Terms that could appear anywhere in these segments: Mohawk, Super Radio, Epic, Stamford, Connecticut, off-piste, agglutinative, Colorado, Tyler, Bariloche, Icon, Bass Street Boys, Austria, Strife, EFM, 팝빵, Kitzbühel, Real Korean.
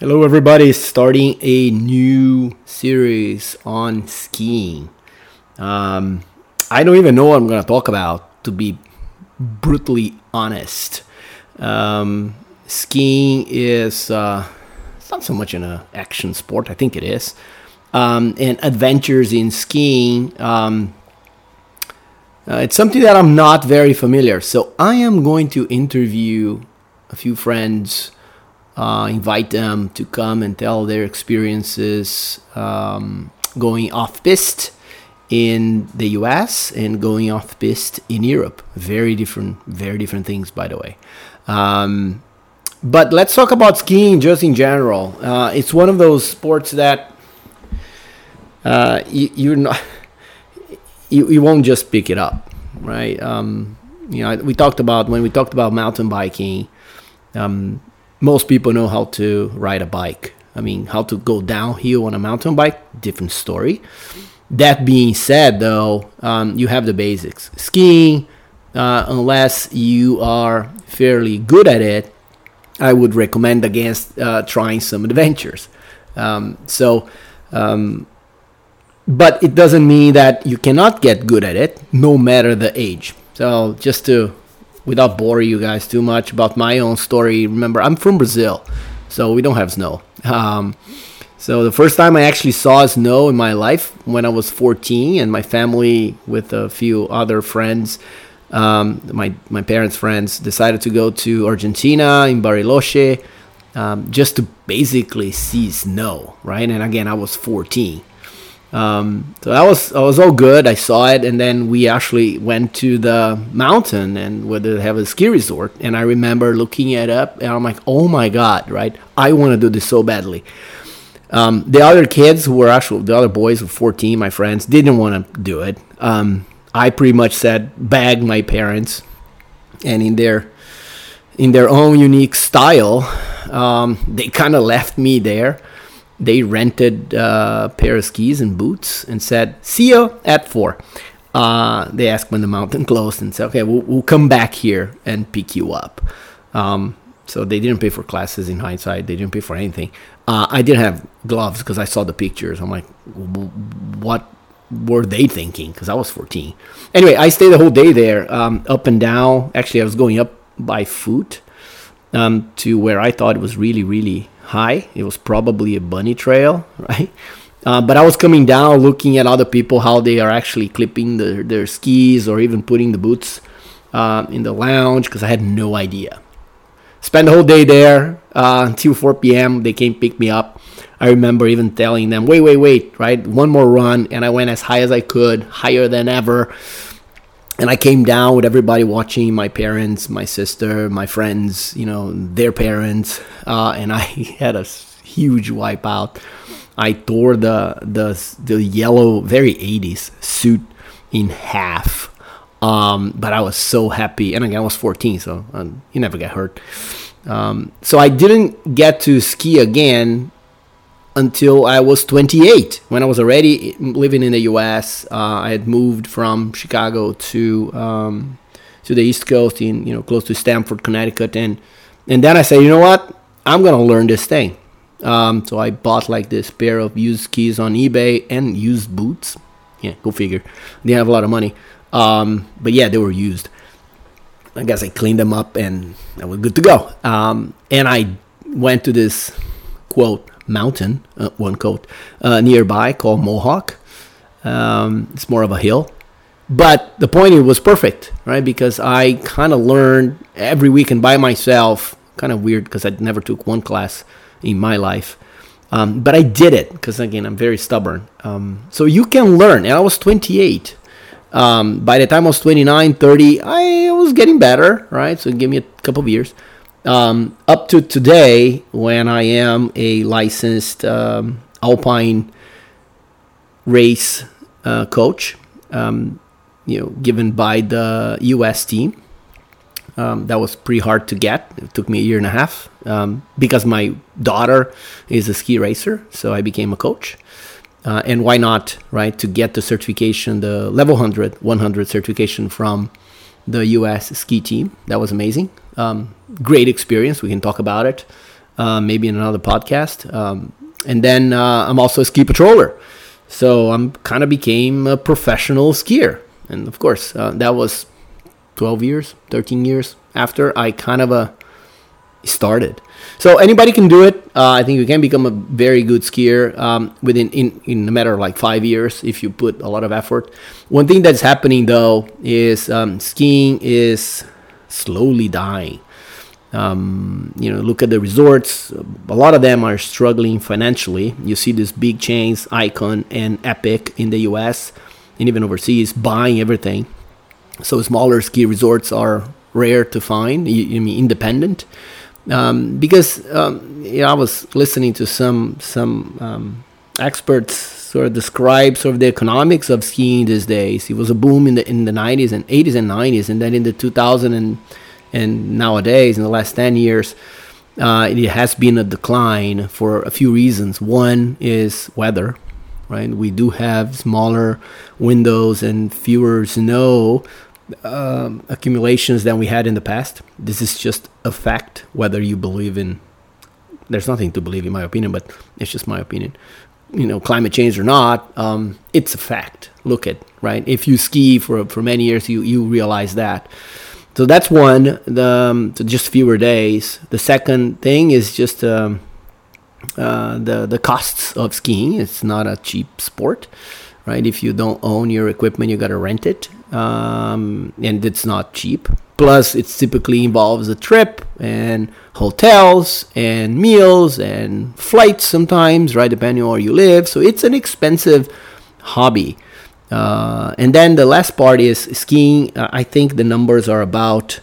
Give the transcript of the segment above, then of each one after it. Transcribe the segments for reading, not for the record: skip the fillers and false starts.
Hello everybody, starting a new series on skiing. I don't even know what I'm going to talk about, to be brutally honest. Skiing is not so much an action sport, I think it is, and adventures in skiing, it's something that I'm not very familiar, so I am going to interview a few friends, invite them to come and tell their experiences going off-piste in the US and going off-piste in Europe. Very different things, by the way. But let's talk about skiing just in general. It's one of those sports that you won't just pick it up, right? We talked about, when we talked about mountain biking, most people know how to ride a bike. I mean, how to go downhill on a mountain bike, different story. That being said, though, you have the basics. Skiing, unless you are fairly good at it, I would recommend against trying some adventures. But it doesn't mean that you cannot get good at it, no matter the age. So just to... without boring you guys too much about my own story, remember, I'm from Brazil, so we don't have snow. So the first time I actually saw snow in my life, when I was 14, and my family with a few other friends, my parents' friends, decided to go to Argentina in Bariloche just to basically see snow, right? And again, I was 14. So I was all good. I saw it, and then we actually went to the mountain and where they have a ski resort. And I remember looking it up, and I'm like, "Oh my god!" Right? I want to do this so badly. The other kids the other boys were 14. My friends didn't want to do it. I pretty much bagged my parents, and in their own unique style, they kind of left me there. They rented a pair of skis and boots and said, "See you at 4." They asked when the mountain closed and said, "Okay, we'll come back here and pick you up." So they didn't pay for classes in hindsight. They didn't pay for anything. I didn't have gloves because I saw the pictures. I'm like, what were they thinking? Because I was 14. Anyway, I stayed the whole day there, up and down. Actually, I was going up by foot to where I thought it was really, really high. It was probably a bunny trail, right? But I was coming down, looking at other people, how they are actually clipping their skis or even putting the boots in the lounge, because I had no idea. Spent the whole day there until 4 p.m. They came pick me up. I remember even telling them, wait, right? One more run. And I went as high as I could, higher than ever. And I came down with everybody watching, my parents, my sister, my friends, their parents, and I had a huge wipeout. I tore the yellow, very 80s suit in half, but I was so happy. And again, I was 14, so you never get hurt. So I didn't get to ski again until I was 28, when I was already living in the U.S. I had moved from Chicago to the East Coast, in close to Stamford, Connecticut, and then I said, you know what, I'm gonna learn this thing. So I bought this pair of used skis on eBay and used boots. Yeah, go figure. They have a lot of money, but yeah, they were used. I guess I cleaned them up and I was good to go. And I went to this quote mountain, nearby, called Mohawk. It's more of a hill, but the point, it was perfect, right? Because I kind of learned every weekend by myself. Kind of weird, because I never took one class in my life, but I did it, because again, I'm very stubborn. So you can learn, and I was 28. By the time I was 29, 30, I was getting better, right? So give me a couple of years. Up to today, when I am a licensed alpine race coach, given by the U.S. team. That was pretty hard to get. It took me a year and a half because my daughter is a ski racer, so I became a coach. And why not, right? To get the certification, the level 100 certification from the U.S. ski team. That was amazing. Great experience. We can talk about it. maybe in another podcast. And then I'm also a ski patroller. So I'm kind of became a professional skier. And of course, that was 13 years after I kind of started. So anybody can do it. I think you can become a very good skier within in a matter of like 5 years if you put a lot of effort. One thing that's happening though is skiing is slowly dying. Look at the resorts. A lot of them are struggling financially. You see these big chains, Icon and Epic in the US and even overseas, buying everything. So smaller ski resorts are rare to find, independent. I was listening to some experts sort of describe sort of the economics of skiing these days. It was a boom in the 90s and 80s and 90s, and then in the 2000 and nowadays in the last 10 years, it has been a decline for a few reasons. One is weather, right? We do have smaller windows and fewer snow accumulations than we had in the past. This is just a fact, whether you believe in, there's nothing to believe in my opinion, but it's just my opinion, climate change or not, it's a fact. Look at, right? If you ski for many years, you realize that. So that's one, so just fewer days. The second thing is just the costs of skiing. It's not a cheap sport, right? If you don't own your equipment, you got to rent it. And it's not cheap. Plus, it typically involves a trip and hotels and meals and flights sometimes, right, depending on where you live. So it's an expensive hobby. And then the last part is skiing. I think the numbers are about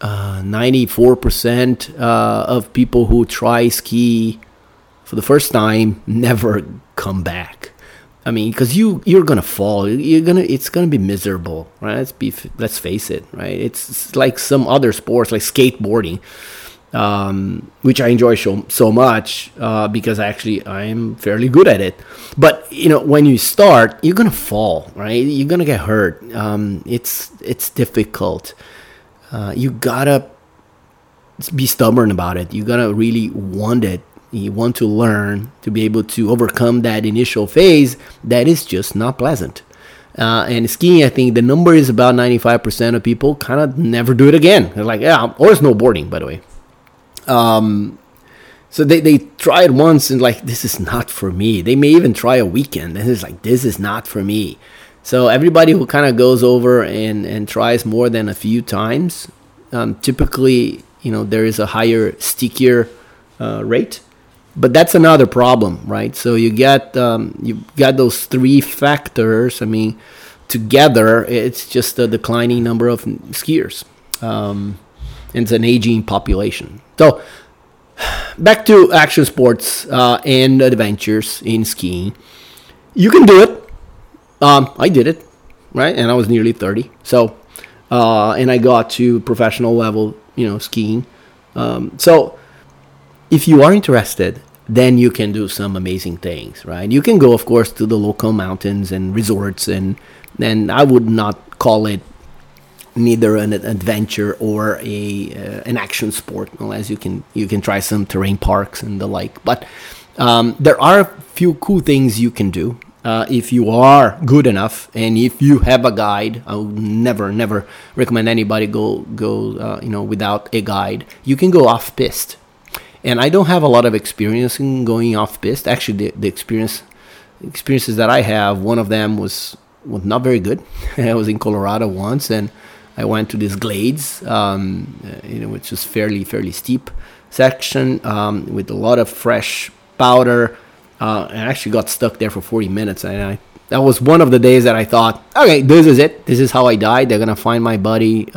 94% of people who try ski for the first time never come back. I mean, because you're gonna fall. It's gonna be miserable, right? Let's face it, right? It's like some other sports, like skateboarding, which I enjoy so much because actually I'm fairly good at it. But when you start, you're gonna fall, right? You're gonna get hurt. It's difficult. You gotta be stubborn about it. You gotta really want it. You want to learn to be able to overcome that initial phase that is just not pleasant. And skiing, I think the number is about 95% of people kind of never do it again. They're like, or snowboarding, by the way. So they try it once and like, this is not for me. They may even try a weekend and it's like, this is not for me. So everybody who kind of goes over and tries more than a few times, typically, there is a higher, stickier rate. But that's another problem, right? So you got those three factors. I mean, together, it's just a declining number of skiers. And it's an aging population. So back to action sports and adventures in skiing. You can do it. I did it, right? And I was nearly 30. So, and I got to professional level, skiing. So if you are interested, then you can do some amazing things, right? You can go, of course, to the local mountains and resorts, and I would not call it neither an adventure or an action sport, unless you can try some terrain parks and the like. But there are a few cool things you can do if you are good enough and if you have a guide. I would never recommend anybody go without a guide. You can go off piste. And I don't have a lot of experience in going off piste. Actually, the experiences that I have, one of them was not very good. I was in Colorado once, and I went to these glades, which is fairly steep section with a lot of fresh powder. I actually got stuck there for 40 minutes, and that was one of the days that I thought, okay, this is it. This is how I died. They're gonna find my body.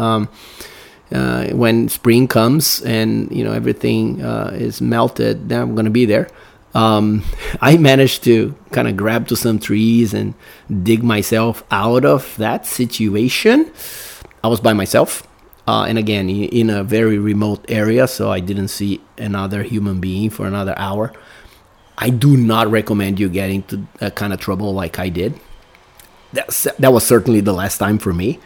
When spring comes and everything is melted, then I'm gonna be there. I managed to kind of grab to some trees and dig myself out of that situation. I was by myself, and again in a very remote area, so I didn't see another human being for another hour. I do not recommend you getting to that kind of trouble like I did. That was certainly the last time for me.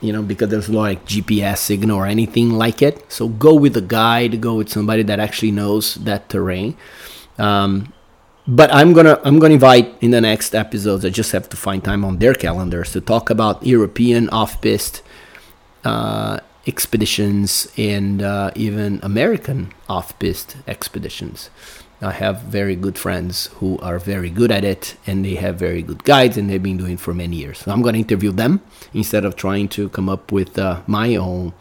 you know, because there's no like GPS signal or anything like it. So go with a guide, go with somebody that actually knows that terrain. But I'm gonna invite in the next episodes. I just have to find time on their calendars to talk about European off-piste expeditions and even American off-piste expeditions. I have very good friends who are very good at it, and they have very good guides, and they've been doing it for many years. So I'm going to interview them instead of trying to come up with my own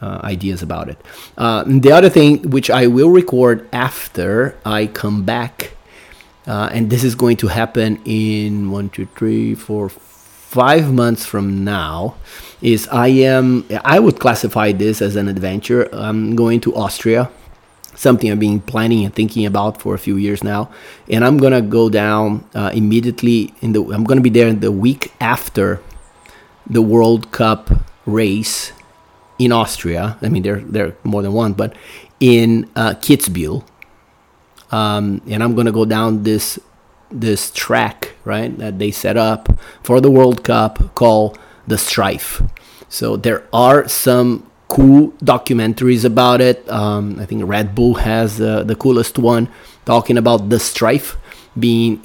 ideas about it. The other thing, which I will record after I come back, and this is going to happen in 5 months from now, is I would classify this as an adventure. I'm going to Austria, something I've been planning and thinking about for a few years now. And I'm going to go down immediately. I'm going to be there in the week after the World Cup race in Austria. I mean, there are more than one, but in Kitzbühel. And I'm going to go down this track, right, that they set up for the World Cup called the Strife. So there are some cool documentaries about it. I think Red Bull has the coolest one, talking about the Strife being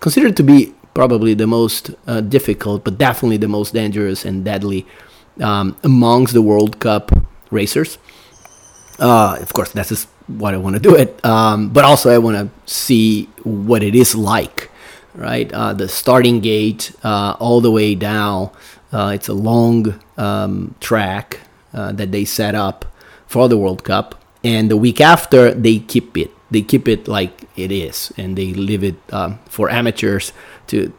considered to be probably the most difficult, but definitely the most dangerous and deadly amongst the World Cup racers. Of course, that's just what I want to do it, but also I want to see what it is like, right? The starting gate all the way down. It's a long track that they set up for the World Cup, and the week after they keep it like it is, and they leave it for amateurs to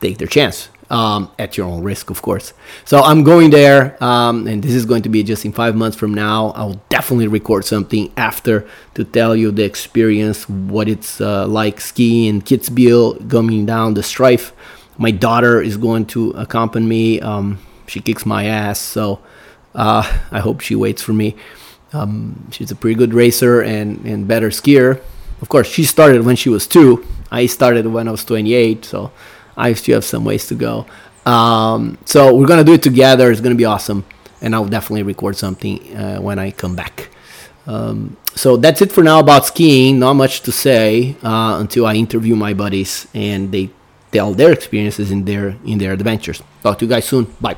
take their chance at your own risk, of course. So I'm going there, and this is going to be just in 5 months from now. I'll definitely record something after to tell you the experience, what it's like skiing in Kitzbühel, going down the Strife. My daughter is going to accompany me. She kicks my ass, so I hope she waits for me. She's a pretty good racer and better skier. Of course, she started when she was 2. I started when I was 28, so I still have some ways to go. So we're going to do it together. It's going to be awesome, and I'll definitely record something when I come back. So that's it for now about skiing. Not much to say until I interview my buddies and they tell their experiences in their adventures. Talk to you guys soon. Bye.